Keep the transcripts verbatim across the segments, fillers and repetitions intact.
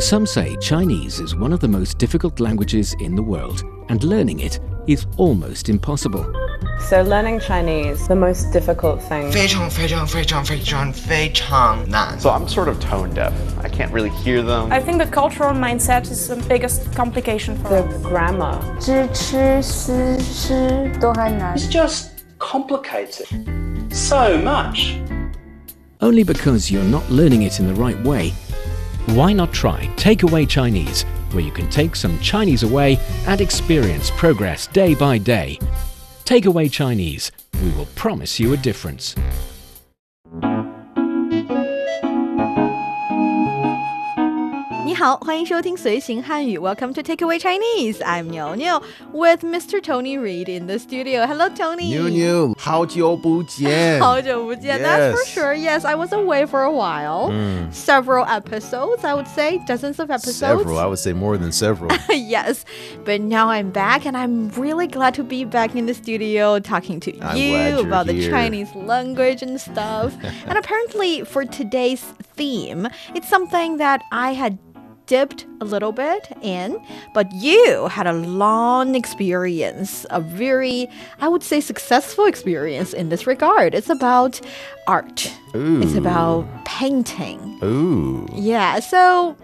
Some say Chinese is one of the most difficult languages in the world, and learning it is almost impossible. So learning Chinese, the most difficult thing. So I'm sort of tone deaf. I can't really hear them. I think the cultural mindset is the biggest complication for us. The grammar. It just complicates it so much. Only because you're not learning it in the right way. Why not try Takeaway Chinese, where you can take some Chinese away and experience progress day by day. Takeaway Chinese. We will promise you a difference. Welcome to Takeaway Chinese. I'm Niu Niu with Mister Tony Reid in the studio. Hello, Tony. Niu Niu, 好久不见. 好久不见, yes. That's for sure. Yes, I was away for a while. Mm. Several episodes, I would say. Dozens of episodes. Several, I would say more than several. Yes, but now I'm back and I'm really glad to be back in the studio talking to I'm you about here. the Chinese language and stuff. And apparently for today's theme, it's something that I had dipped a little bit in, but you had a long experience, a very, I would say, successful experience in this regard. It's about art. Ooh. It's about painting. Ooh. Yeah, so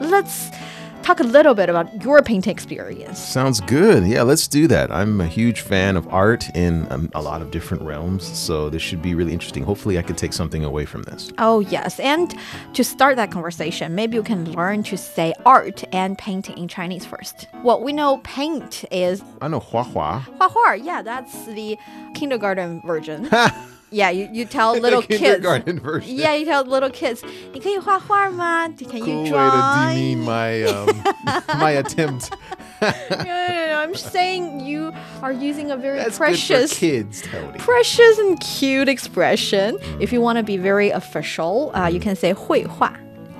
let's talk a little bit about your painting experience. Sounds good. Yeah, let's do that. I'm a huge fan of art in um, a lot of different realms, so this should be really interesting. Hopefully I can take something away from this. Oh, yes. And to start that conversation, maybe you can learn to say art and painting in Chinese first. What we know paint is... I know hua hua. Hua hua, yeah, that's the kindergarten version. Yeah, you, you tell little kids. Version. Yeah, you tell little kids. You can you draw? Can you draw? Cool way to demean my um, my attempt. no, no, no, no. I'm saying you are using a very That's precious, good for kids, Tony. precious and cute expression. If you want to be very official, uh, you can say 绘画.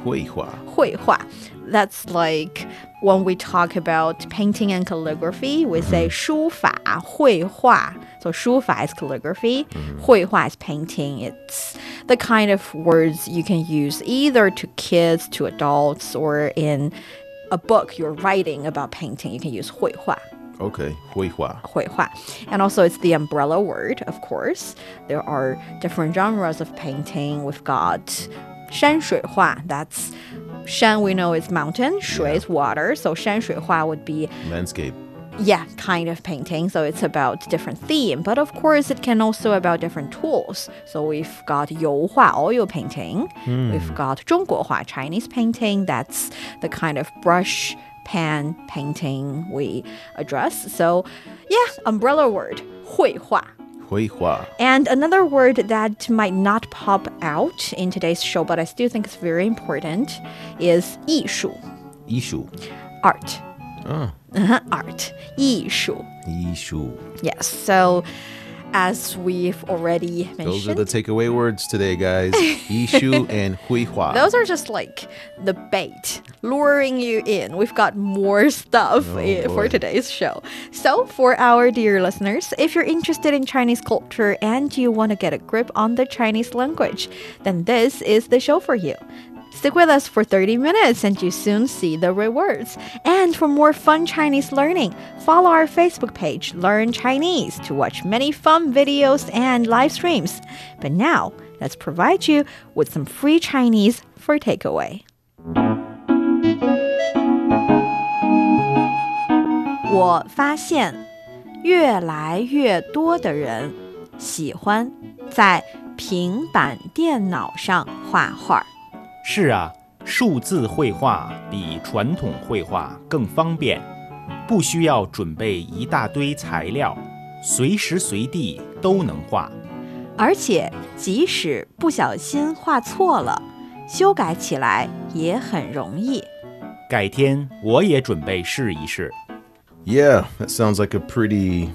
绘画. 绘画. That's like when we talk about painting and calligraphy, we say 书法, 绘画. So 书法is calligraphy, 绘画 is painting. It's the kind of words you can use either to kids, to adults, or in a book you're writing about painting, you can use 绘画. Okay, 绘画. 绘画. And also it's the umbrella word, of course. There are different genres of painting. We've got 山水画, that's... Shan, we know, is mountain. Shui yeah. is water. So shan shui hua would be... landscape. Yeah, kind of painting. So it's about different theme. But of course, it can also about different tools. So we've got you hua, oil painting. Mm. We've got zhongguo hua, Chinese painting. That's the kind of brush, pan painting we address. So yeah, umbrella word, hui hua. And another word that might not pop out in today's show, but I still think it's very important, is 艺术. 艺术. Art. Oh. Uh-huh, art. 艺术. 艺术. Yes, so as we've already mentioned... Those are the takeaway words today, guys. 艺术 and 绘画. Those are just like the bait, luring you in. We've got more stuff oh, in, for today's show. So for our dear listeners, if you're interested in Chinese culture and you want to get a grip on the Chinese language, then this is the show for you. Stick with us for thirty minutes and you soon see the rewards. And for more fun Chinese learning, follow our Facebook page, Learn Chinese, to watch many fun videos and live streams. But now, let's provide you with some free Chinese for takeaway. 我发现越来越多的人喜欢在平板电脑上画画。 是啊，数字绘画比传统绘画更方便，不需要准备一大堆材料，随时随地都能画。而且即使不小心画错了，修改起来也很容易。改天我也准备试一试。 Yeah, that sounds like a pretty...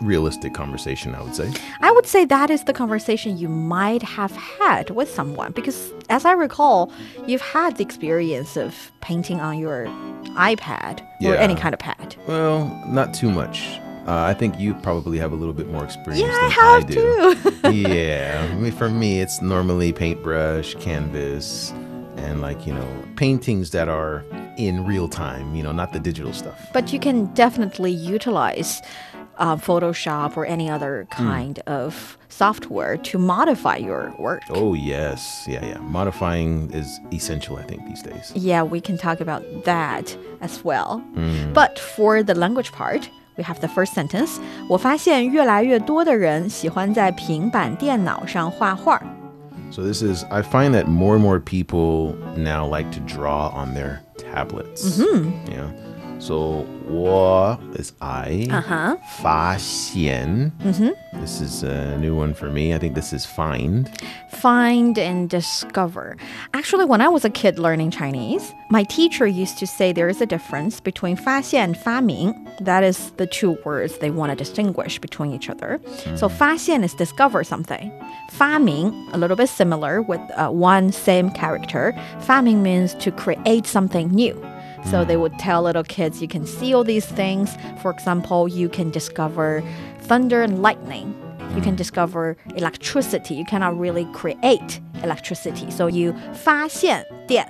realistic conversation, I would say. I would say that is the conversation you might have had with someone because, as I recall, you've had the experience of painting on your iPad yeah. or any kind of pad. Well, not too much. Uh, I think you probably have a little bit more experience yeah, than I, I do. Too. yeah, I mean, for me, it's normally paintbrush, canvas, and like, you know, paintings that are in real time, you know, not the digital stuff. But you can definitely utilize uh, Photoshop or any other kind mm. of software to modify your work. Oh, yes. Yeah, yeah. Modifying is essential, I think, these days. Yeah, we can talk about that as well. Mm. But for the language part, we have the first sentence. 我发现越来越多的人喜欢在平板电脑上画画。 So this is, I find that more and more people now like to draw on their tablets. Mm-hmm. Yeah. So 我 is I. Uh-huh. 发现. Mm-hmm. This is a new one for me. I think this is find. Find and discover. Actually, when I was a kid learning Chinese, my teacher used to say there is a difference between 发现 and 发明. That is the two words they want to distinguish between each other. Mm-hmm. So 发现 is discover something. 发明, a little bit similar with uh, one same character. 发明 means to create something new. So they would tell little kids, you can see all these things. For example, you can discover thunder and lightning. You can discover electricity. You cannot really create electricity. So you 发现电.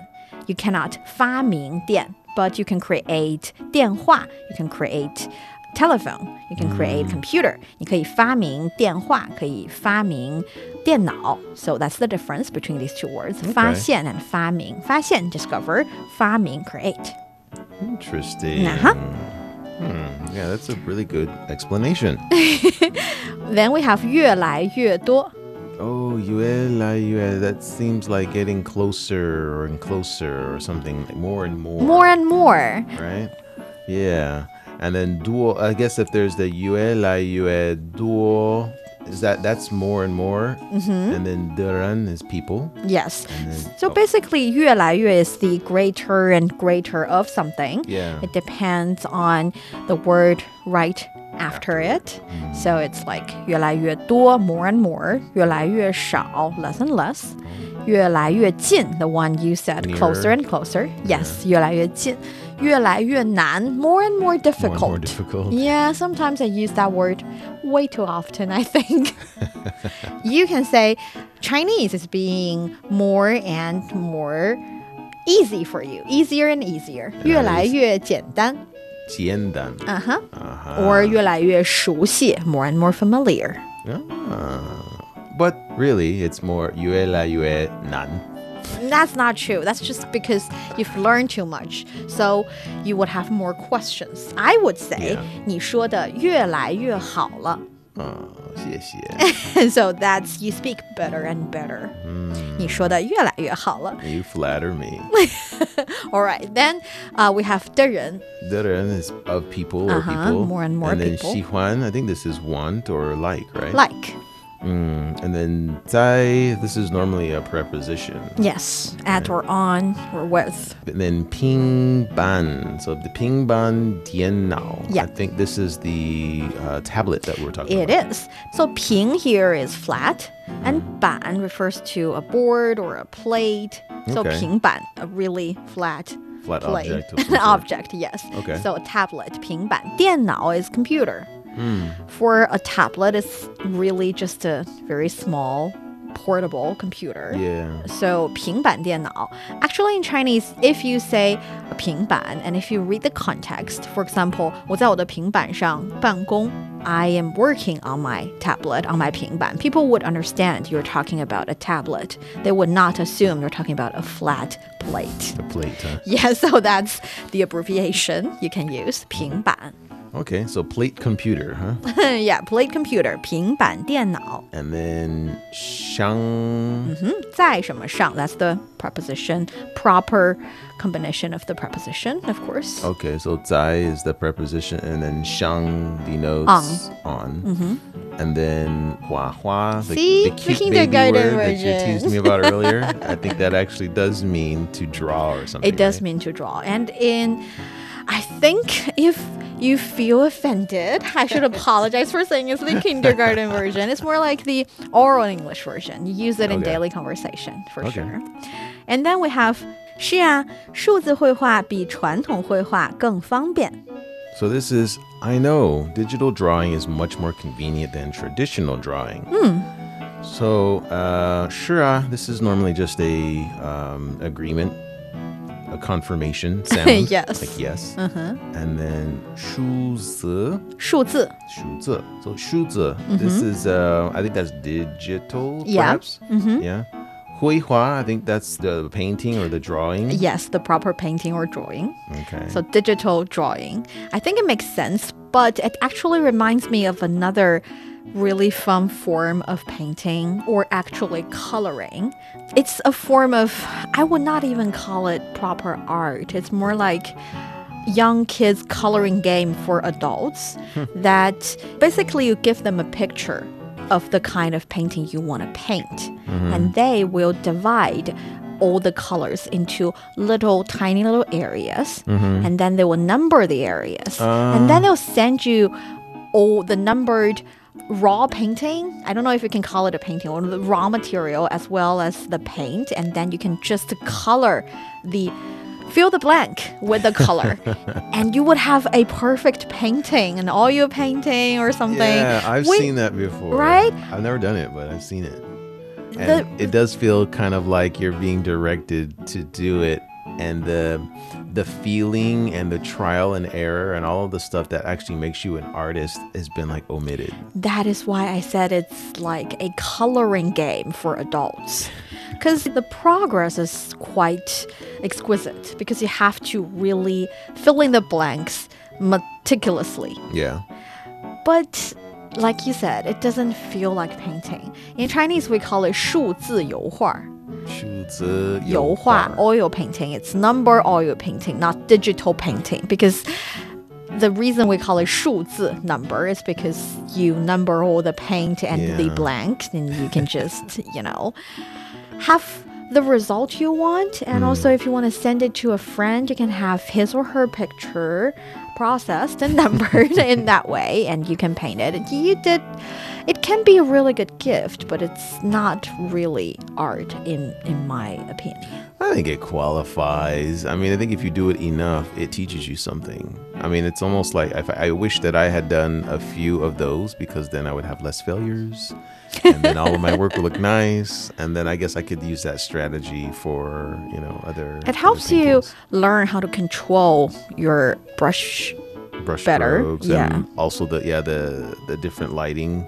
You cannot 发明电. But you can create 电话. You can create telephone. You can create computer. 你可以发明电话, 可以发明电脑. So that's the difference between these two words. Okay. 发现 and 发明. 发现, discover. 发明, create. Interesting. Uh-huh. Hmm. Yeah, that's a really good explanation. Then we have 越来越多. Oh, 越来越, that seems like getting closer and closer or something, like more and more. More and more. Right? Yeah. And then duo, I guess if there's the 越来越多, is that that's more and more. Mm-hmm. And then 的人 is people. Yes. Then, so oh. basically, 越来越 is the greater and greater of something. Yeah. It depends on the word right after it. Mm-hmm. So it's like 越来越多, more and more. 越来越少, less and less. 越来越近, the one you said, nearer. Closer and closer. Yes, yeah. 越来越近. 越来越难, more and more difficult. More and more difficult. Yeah, sometimes I use that word way too often, I think. You can say Chinese is being more and more easy for you. Easier and easier. 越来越简单. 简单. Uh-huh. Uh-huh. Or 越来越熟悉, more and more familiar. Uh, but really, it's more 越来越难. That's not true. That's just because you've learned too much. So you would have more questions. I would say, yeah. 你说的越来越好了. Oh, 谢谢. So that's, you speak better and better. Mm. 你说的越来越好了. You flatter me. All right. Then uh, we have 的人. 的人 is of people or uh-huh, people. More and more and people. And then 喜欢, I think this is want or like, right? Like. Mm, and then 在, this is normally a preposition. Yes, at right. or on or with. And then 平板. So the 平板电脑. Yeah. I think this is the uh, tablet that we're talking it about. It is. So 平 here is flat, and 板 refers to a board or a plate. So okay. 平板, a really flat Flat plate. object. An object, yes. Okay. So a tablet, 平板. 电脑 is computer. Mm. For a tablet, it's really just a very small, portable computer. Yeah. So 平板电脑. Actually, in Chinese, if you say 平板 and if you read the context, for example, 我在我的平板上办公, I am working on my tablet, on my 平板. People would understand you're talking about a tablet. They would not assume you're talking about a flat plate. A plate, huh? Yeah, so that's the abbreviation you can use, 平板. Okay, so plate computer, huh? Yeah, plate computer, 平板电脑. And then 上. Mm-hmm, 在什么上, that's the preposition, proper combination of the preposition, of course. Okay, so 在 is the preposition, and then 上 denotes on. on. Mm-hmm. And then 花花, the, the cute baby word that you teased me about earlier. I think that actually does mean to draw or something. It does right? mean to draw. And in, I think if... you feel offended. I should apologize for saying it's the kindergarten version. It's more like the oral English version. You use it okay. in daily conversation, for okay. sure. And then we have 是啊,数字绘画比传统绘画更方便. So this is, I know, digital drawing is much more convenient than traditional drawing. Mm. So, uh, sure, uh, this is normally just a um, agreement, a confirmation sound. Yes. Like yes. Uh-huh. And then shuzi. Shuzi. Shuzi. So shuzi. Mm-hmm. This is, uh, I think that's digital, yeah. perhaps? Mm-hmm. Yeah. Huihua, I think that's the painting or the drawing. Yes, the proper painting or drawing. Okay. So digital drawing. I think it makes sense, but it actually reminds me of another really fun form of painting or actually coloring. It's a form of, I would not even call it proper art. It's more like young kids coloring game for adults that basically you give them a picture of the kind of painting you want to paint. Mm-hmm. And they will divide all the colors into little, tiny little areas. Mm-hmm. And then they will number the areas. Uh, and then they'll send you all the numbered raw painting. I don't know if you can call it a painting, or the raw material as well as the paint. And then you can just color the fill the blank with the color and you would have a perfect painting, an oil painting or something. Yeah, I've we, seen that before. Right? I've never done it, but I've seen it. And the, it does feel kind of like you're being directed to do it, and the the feeling and the trial and error and all of the stuff that actually makes you an artist has been like omitted. That is why I said it's like a coloring game for adults. Because the progress is quite exquisite, because you have to really fill in the blanks meticulously. Yeah. But like you said, it doesn't feel like painting. In Chinese, we call it 数字油画. 数字油画, oil painting. It's number oil painting, not digital painting. Because the reason we call it 数字 number is because you number all the paint and yeah. the blanks, and you can just, you know, have the result you want. And mm. also if you want to send it to a friend, you can have his or her picture processed and numbered in that way, and you can paint it. You did it can be a really good gift, but it's not really art in in my opinion. I think it qualifies. I mean, I think if you do it enough, it teaches you something. I mean, it's almost like if I, I wish that I had done a few of those, because then I would have less failures. And then all of my work will look nice. And then I guess I could use that strategy for, you know, other It helps other you learn how to control your brush, brush better. Strokes, yeah. And also the yeah, the the different lighting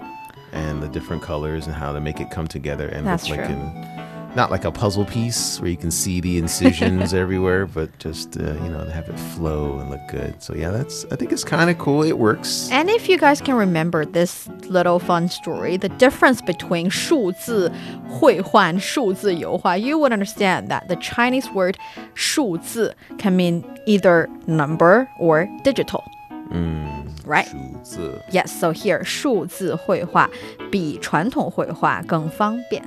and the different colors and how to make it come together and That's look true. like an, not like a puzzle piece where you can see the incisions everywhere, but just uh, you know, to have it flow and look good. So yeah, that's I think it's kind of cool. It works. And if you guys can remember this little fun story, the difference between 数字绘画, 数字油画, you would understand that the Chinese word 数字 can mean either number or digital. Mm, right? 数字. Yes, so here 数字绘画 比传统绘画更方便.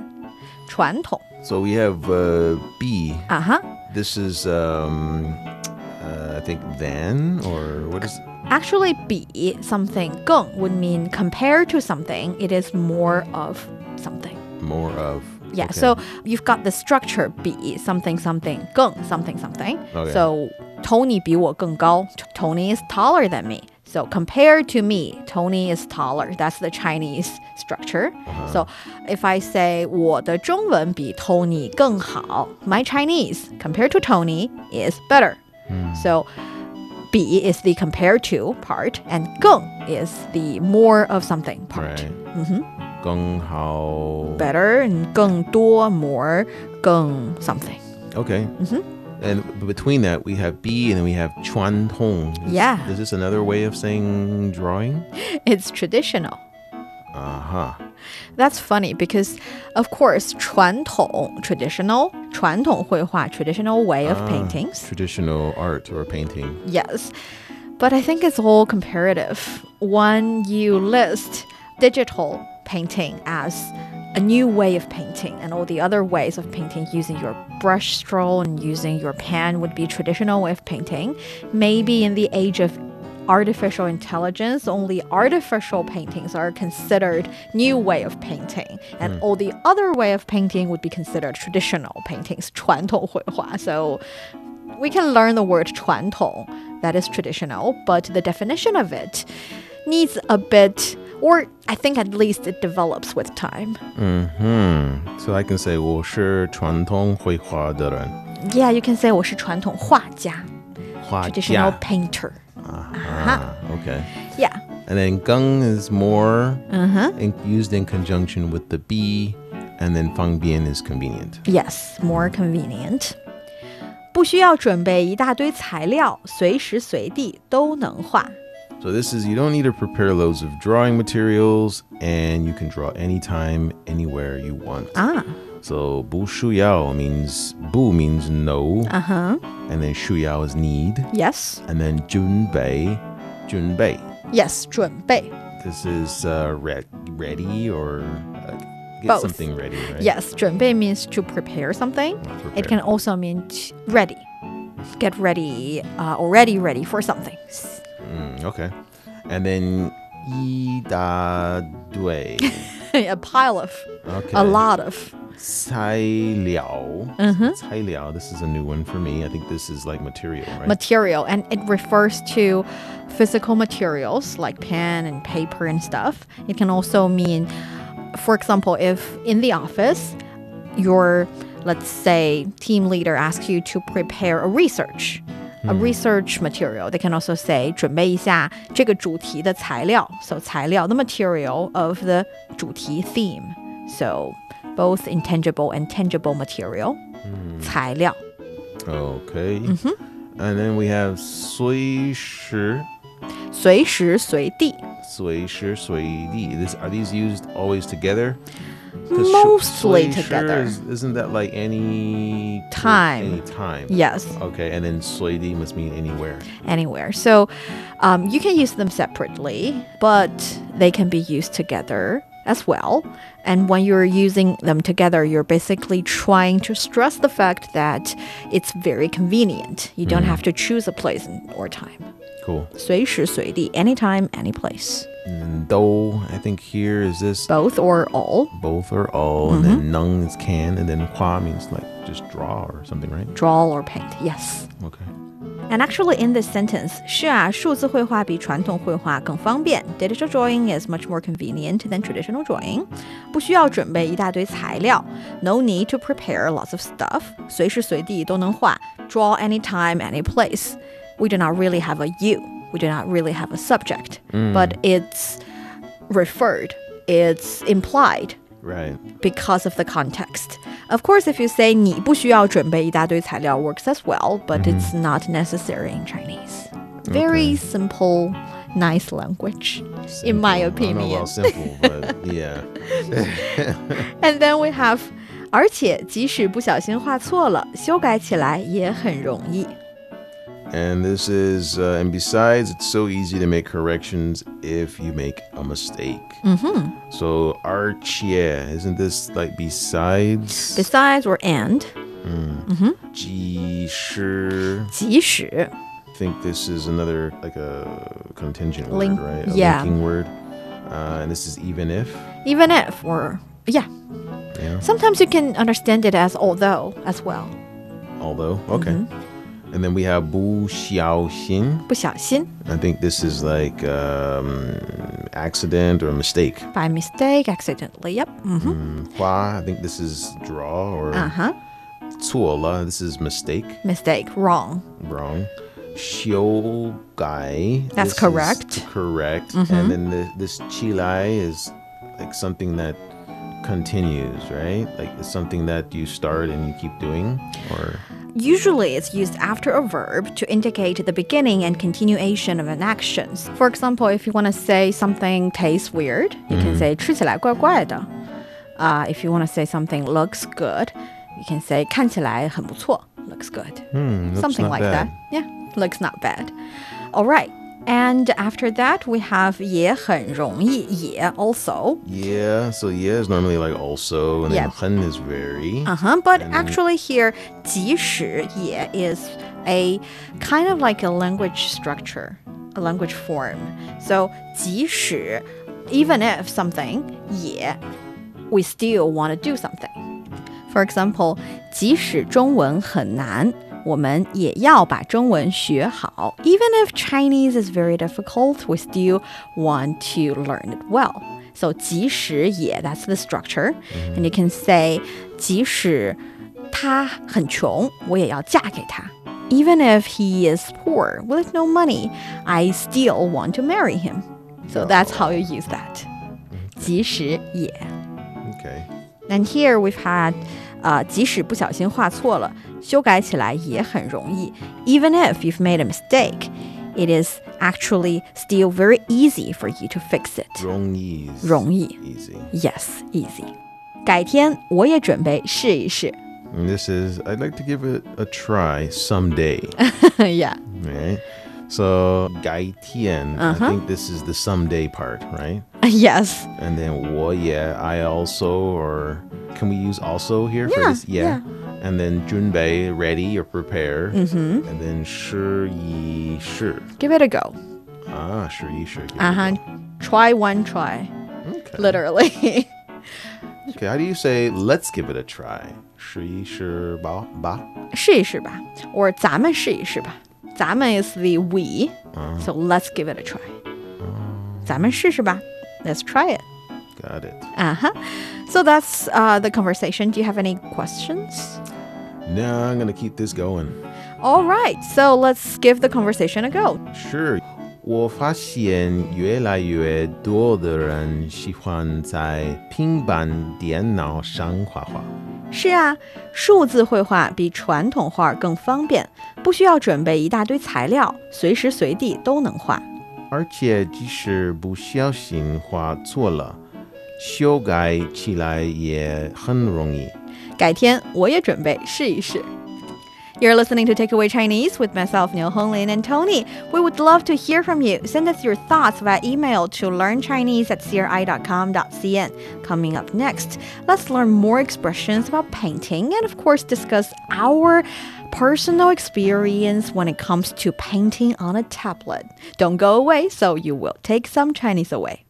传统. So we have uh, B. Uh-huh. This is, um, uh, I think, than, or what is it? Actually, 比 something 更 would mean compared to something. It is more of something. More of. Yeah, okay. So you've got the structure 比 something something 更 something something. Okay. So Tony 比我更高. Tony is taller than me. So compared to me, Tony is taller. That's the Chinese structure. Uh-huh. So if I say 我的中文比Tony更好, my Chinese compared to Tony is better. Hmm. So 比 is the compared to part, and 更 is the more of something part. Right. Mm-hmm. 更好. Better and 更多, more, 更 something. Okay. Mm-hmm. And between that, we have B and then we have 传统. Yeah. Is this another way of saying drawing? It's traditional. Uh-huh. That's funny because, of course, 传统, traditional, 传统绘画, traditional way of ah, paintings. Traditional art or painting. Yes. But I think it's all comparative. When you list digital painting as a new way of painting, and all the other ways of painting using your brush stroke and using your pen would be traditional way of painting. Maybe in the age of artificial intelligence, only artificial paintings are considered new way of painting, and mm. all the other way of painting would be considered traditional paintings, 传统绘画. So we can learn the word 传统, that is traditional, but the definition of it needs a bit Or I think at least it develops with time. Mm-hmm. So I can say 我是传统绘画的人. Yeah, you can say 我是传统画家. 画家. Traditional painter. Uh-huh. Uh-huh. Okay. Yeah. And then 更 is more uh-huh. in, used in conjunction with the be, and then 方便 is convenient. Yes, more convenient. 不需要准备一大堆材料，随时随地都能画。 So this is, you don't need to prepare loads of drawing materials, and you can draw anytime, anywhere you want. Ah. So 不需要 means, 不 means no. Uh-huh. And then 需要 is need. Yes. And then 准备, 准备. Yes, 准备. This is uh, re- ready or... Uh, Get Both. Something ready, right? Yes, 准备 means to prepare something. Prepare. It can also mean ready. Get ready, uh, already ready for something. Mm, okay. And then 一大堆. A pile of. Okay. A lot of. 材料. Mm-hmm. 材料, this is a new one for me. I think this is like material, right? Material, and it refers to physical materials like pen and paper and stuff. It can also mean... For example, if in the office, your, let's say, team leader asks you to prepare a research, mm. a research material, they can also say 准备一下这个主题的材料. So 材料, the material of the 主题 theme. So both intangible and tangible material. Mm. 材料. Okay. Mm-hmm. And then we have 随时. 随时随地. 随时随地. This, are these used always together? Mostly together. Is, isn't that like any time? Any time. Yes. Okay, and then 随地 must mean anywhere. Anywhere. So um, you can use them separately, but they can be used together as well. And when you're using them together, you're basically trying to stress the fact that it's very convenient. You don't mm. have to choose a place or time. Cool. 随时随地, anytime, any place. And though, I think here is this... Both or all. Both or all. Mm-hmm. And then 能 is can, and then 画 means like just draw or something, right? Draw or paint, yes. Okay. And actually in this sentence, 是啊, 数字绘画比传统绘画更方便. Digital drawing is much more convenient than traditional drawing. 不需要准备一大堆材料. No need to prepare lots of stuff. 随时随地都能画. Draw anytime, any place. We do not really have a you. We do not really have a subject. Mm. But it's referred. It's implied. Right. Because of the context. Of course, if you say 你不需要准备一大堆材料 works as well, but mm-hmm. it's not necessary in Chinese. Very okay. simple, nice language, simple. in my opinion. I don't know about simple, but yeah. And then we have 而且即使不小心画错了, 修改起来也很容易. And this is, uh, and besides, it's so easy to make corrections if you make a mistake. Mm-hmm. So, 而且, isn't this like besides? Besides or and. Mm. Mm-hmm. 即使. 即使. I think this is another, like a contingent Link, word, right? A yeah. linking word. Uh, and this is even if. Even if, or, yeah. yeah. Sometimes you can understand it as although as well. Although, okay. Mm-hmm. And then we have 不小心. 不小心. I think this is like um, accident or mistake. By mistake, accidentally, yep. Mm-hmm. Mm, 花, I think this is draw or... Uh-huh. 错了, this is mistake. Mistake, wrong. Wrong. 修改. That's this correct. Correct. Mm-hmm. And then the, this 起来 is like something that continues, right? Like it's something that you start and you keep doing, or... Usually, it's used after a verb to indicate the beginning and continuation of an action. For example, if you want to say something tastes weird, you mm. can say 吃起来怪怪的. Uh, if you want to say something looks good, you can say 看起来很不错. Looks good. Mm, something like bad. That. Yeah, looks not bad. All right. And after that, we have 也很容易, 也 also. Yeah, so 也 is normally like also, and yeah. then 很 is very. Uh-huh, but and actually here, 即使也 is a kind of like a language structure, a language form. So 即使, even if something, 也, we still want to do something. For example, 即使中文很难,我们也要把中文学好。Even if Chinese is very difficult, we still want to learn it well. So 即使也 that's the structure. Mm-hmm. And you can say 即使他很穷，我也要嫁给他。Even if he is poor, with no money, I still want to marry him. So that's how you use that. 即使也 Okay. And here we've had 即使不小心画错了，修改起来也很容易。Even if you've made a mistake, it is actually still very easy for you to fix it. 容易 Easy. Yes, easy. 改天我也准备试一试。This is, I'd like to give it a try someday. Yeah. Right? So, 改天, uh-huh. I think this is the someday part, right? Yes. And then 我也, I also, or can we use also here yeah, for this? Yeah. yeah. And then 准备, ready or prepare. Mm-hmm. And then 试一试. Give it a go. Ah, 试一试. Uh-huh. Try one try. Okay. Literally. Okay, how do you say, let's give it a try? 试一试吧吧试一试吧 Or 咱们试一试吧咱们 is the we, uh-huh. So let's give it a try. Uh-huh. 咱们试试吧 Let's try it. Got it. Uh-huh. So that's uh, the conversation. Do you have any questions? No, I'm going to keep this going. All right, so let's give the conversation a go. Sure. 我发现越来越多的人喜欢在平板电脑上画画。是啊，数字绘画比传统画更方便，不需要准备一大堆材料，随时随地都能画。而且即使不小心画错了，修改起来也很容易。改天我也准备试一试。You're listening to Takeaway Chinese with myself, Niu Honglin, and Tony. We would love to hear from you. Send us your thoughts via email to learn chinese at c r i dot com dot c n. Coming up next, let's learn more expressions about painting and, of course, discuss our personal experience when it comes to painting on a tablet. Don't go away, so you will take some Chinese away.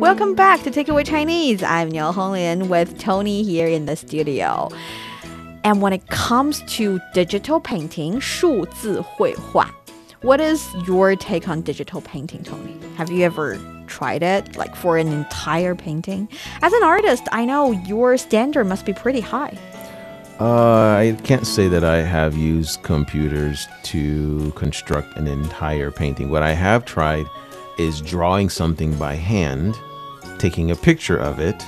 Welcome back to Takeaway Chinese. I'm Niu Honglin with Tony here in the studio. And when it comes to digital painting, 数字绘画, what is your take on digital painting, Tony? Have you ever tried it, like for an entire painting? As an artist, I know your standard must be pretty high. Uh, I can't say that I have used computers to construct an entire painting. What I have tried is drawing something by hand, taking a picture of it,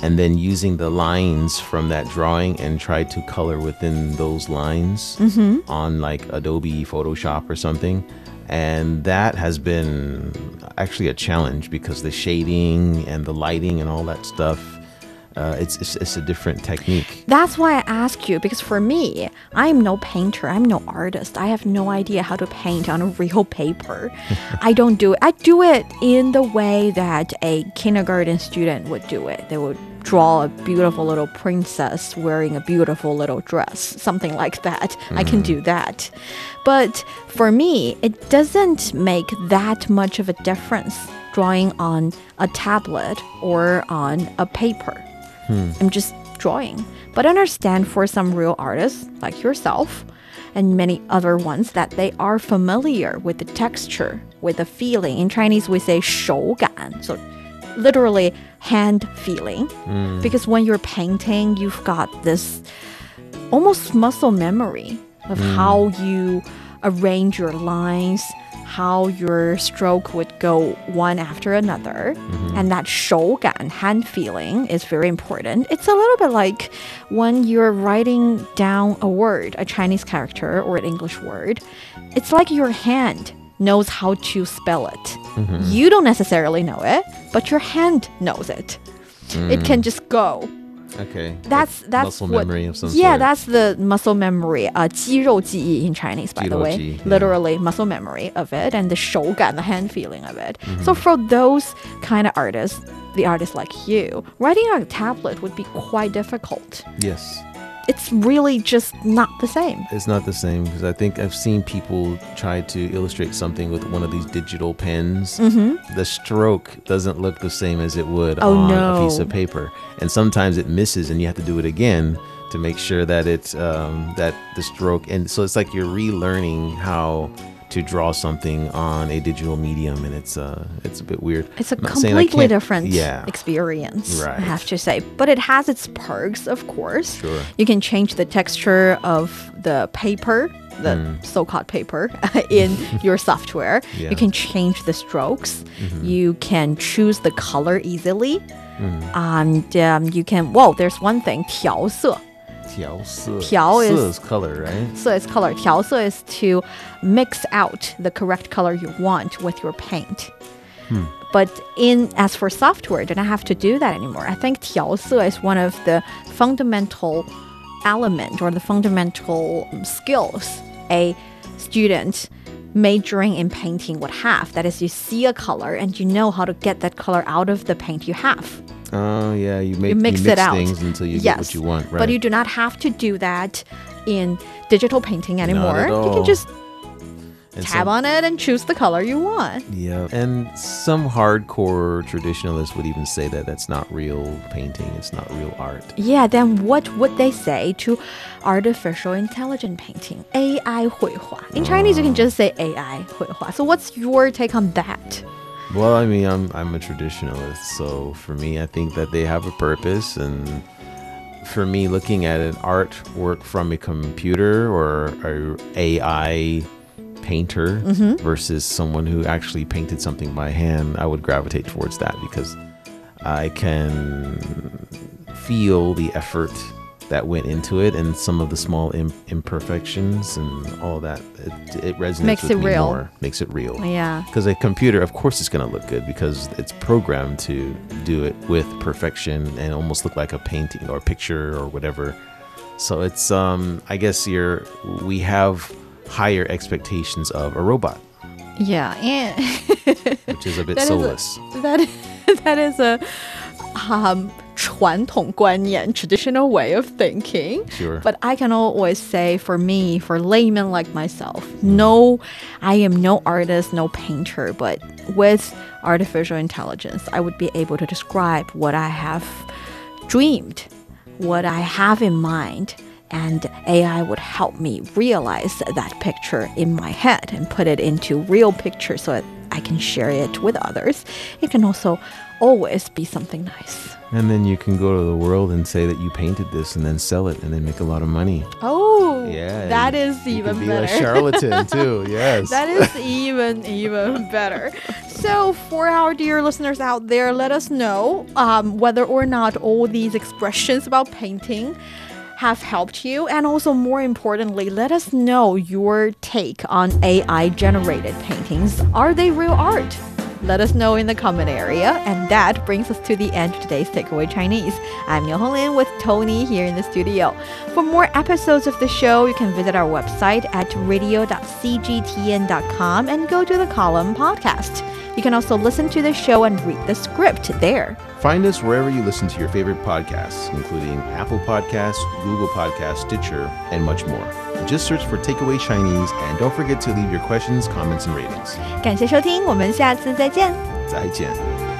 and then using the lines from that drawing and try to color within those lines mm-hmm. on like Adobe Photoshop or something. And that has been actually a challenge because the shading and the lighting and all that stuff, uh, it's, it's, it's a different technique. That's why I ask you, because for me, I'm no painter, I'm no artist. I have no idea how to paint on a real paper. I don't do it. I do it in the way that a kindergarten student would do it. They would draw a beautiful little princess wearing a beautiful little dress, something like that. Mm. I can do that. But for me, it doesn't make that much of a difference drawing on a tablet or on a paper. Hmm. I'm just drawing. But I understand for some real artists like yourself and many other ones that they are familiar with the texture, with the feeling. In Chinese, we say 手感, so literally hand feeling. Mm. Because when you're painting, you've got this almost muscle memory of mm. how you arrange your lines, how your stroke would go one after another. Mm-hmm. And that 手感, hand feeling, is very important. It's a little bit like when you're writing down a word, a Chinese character or an English word. It's like your hand knows how to spell it. Mm-hmm. You don't necessarily know it, but your hand knows it. Mm. It can just go. Okay. That's that's muscle what, memory of some yeah, sort. That's the muscle memory. Uh, 肌肉记忆 in Chinese, by 肌肉记忆, the way. Yeah. Literally, muscle memory of it and the 手感, the hand feeling of it. Mm-hmm. So for those kind of artists, the artists like you, writing on a tablet would be quite difficult. Yes. It's really just not the same. It's not the same because I think I've seen people try to illustrate something with one of these digital pens. Mm-hmm. The stroke doesn't look the same as it would oh, on no. a piece of paper. And sometimes it misses and you have to do it again to to make sure that it's um, that the stroke, and so it's like you're relearning how to draw something on a digital medium, and it's uh it's a bit weird. It's a completely different yeah. experience, right. I have to say. But it has its perks, of course. Sure. You can change the texture of the paper, the mm. so-called paper, in your software. Yeah. You can change the strokes. Mm-hmm. You can choose the color easily. Mm. And um, you can, whoa, there's one thing, 调色. 调色. 调 is, is color, right? 色 is color. 调色 is to mix out the correct color you want with your paint. Hmm. But in as for software, you don't have to do that anymore. I think 调色 is one of the fundamental element or the fundamental skills a student majoring in painting would have. That is, you see a color and you know how to get that color out of the paint you have. Oh, yeah, you, make, you, mix, you mix it out. Things until you yes. get what you want, right? But you do not have to do that in digital painting anymore. You can just and tab so, on it and choose the color you want. Yeah, and some hardcore traditionalists would even say that that's not real painting, it's not real art. Yeah, then what would they say to artificial intelligent painting? A I 绘画. In Chinese, uh, you can just say A I 绘画. So what's your take on that? Well, I mean, I'm I'm a traditionalist, so for me, I think that they have a purpose, and for me, looking at an artwork from a computer or an A I painter mm-hmm. versus someone who actually painted something by hand, I would gravitate towards that because I can feel the effort that went into it and some of the small imp- imperfections and all that. It, it resonates Makes with it me real. More. Makes it real. Yeah. Because a computer, of course, it's going to look good because it's programmed to do it with perfection and almost look like a painting or a picture or whatever. So it's, um, I guess you're, we have higher expectations of a robot. Yeah. And which is a bit that soulless. Is a, that, is, that is a... Um, 传统观念, traditional way of thinking. Sure. But I can always say, for me, for laymen like myself, mm. no, I am no artist, no painter, but with artificial intelligence, I would be able to describe what I have dreamed, what I have in mind, and A I would help me realize that picture in my head and put it into real picture so that I can share it with others. It can also always be something nice. And then you can go to the world and say that you painted this and then sell it and then make a lot of money. Oh, yeah, that is even better. You can be a charlatan too, yes. That is even, even better. So for our dear listeners out there, let us know um, whether or not all these expressions about painting have helped you. And also, more importantly, let us know your take on A I-generated paintings. Are they real art? Let us know in the comment area. And that brings us to the end of today's Takeaway Chinese. I'm Niu Honglin with Tony here in the studio. For more episodes of the show, you can visit our website at radio dot c g t n dot com and go to the column podcast. You can also listen to the show and read the script there. Find us wherever you listen to your favorite podcasts, including Apple Podcasts, Google Podcasts, Stitcher, and much more. Just search for Takeaway Chinese, and don't forget to leave your questions, comments, and ratings. 感谢收听，我们下次再见。再见。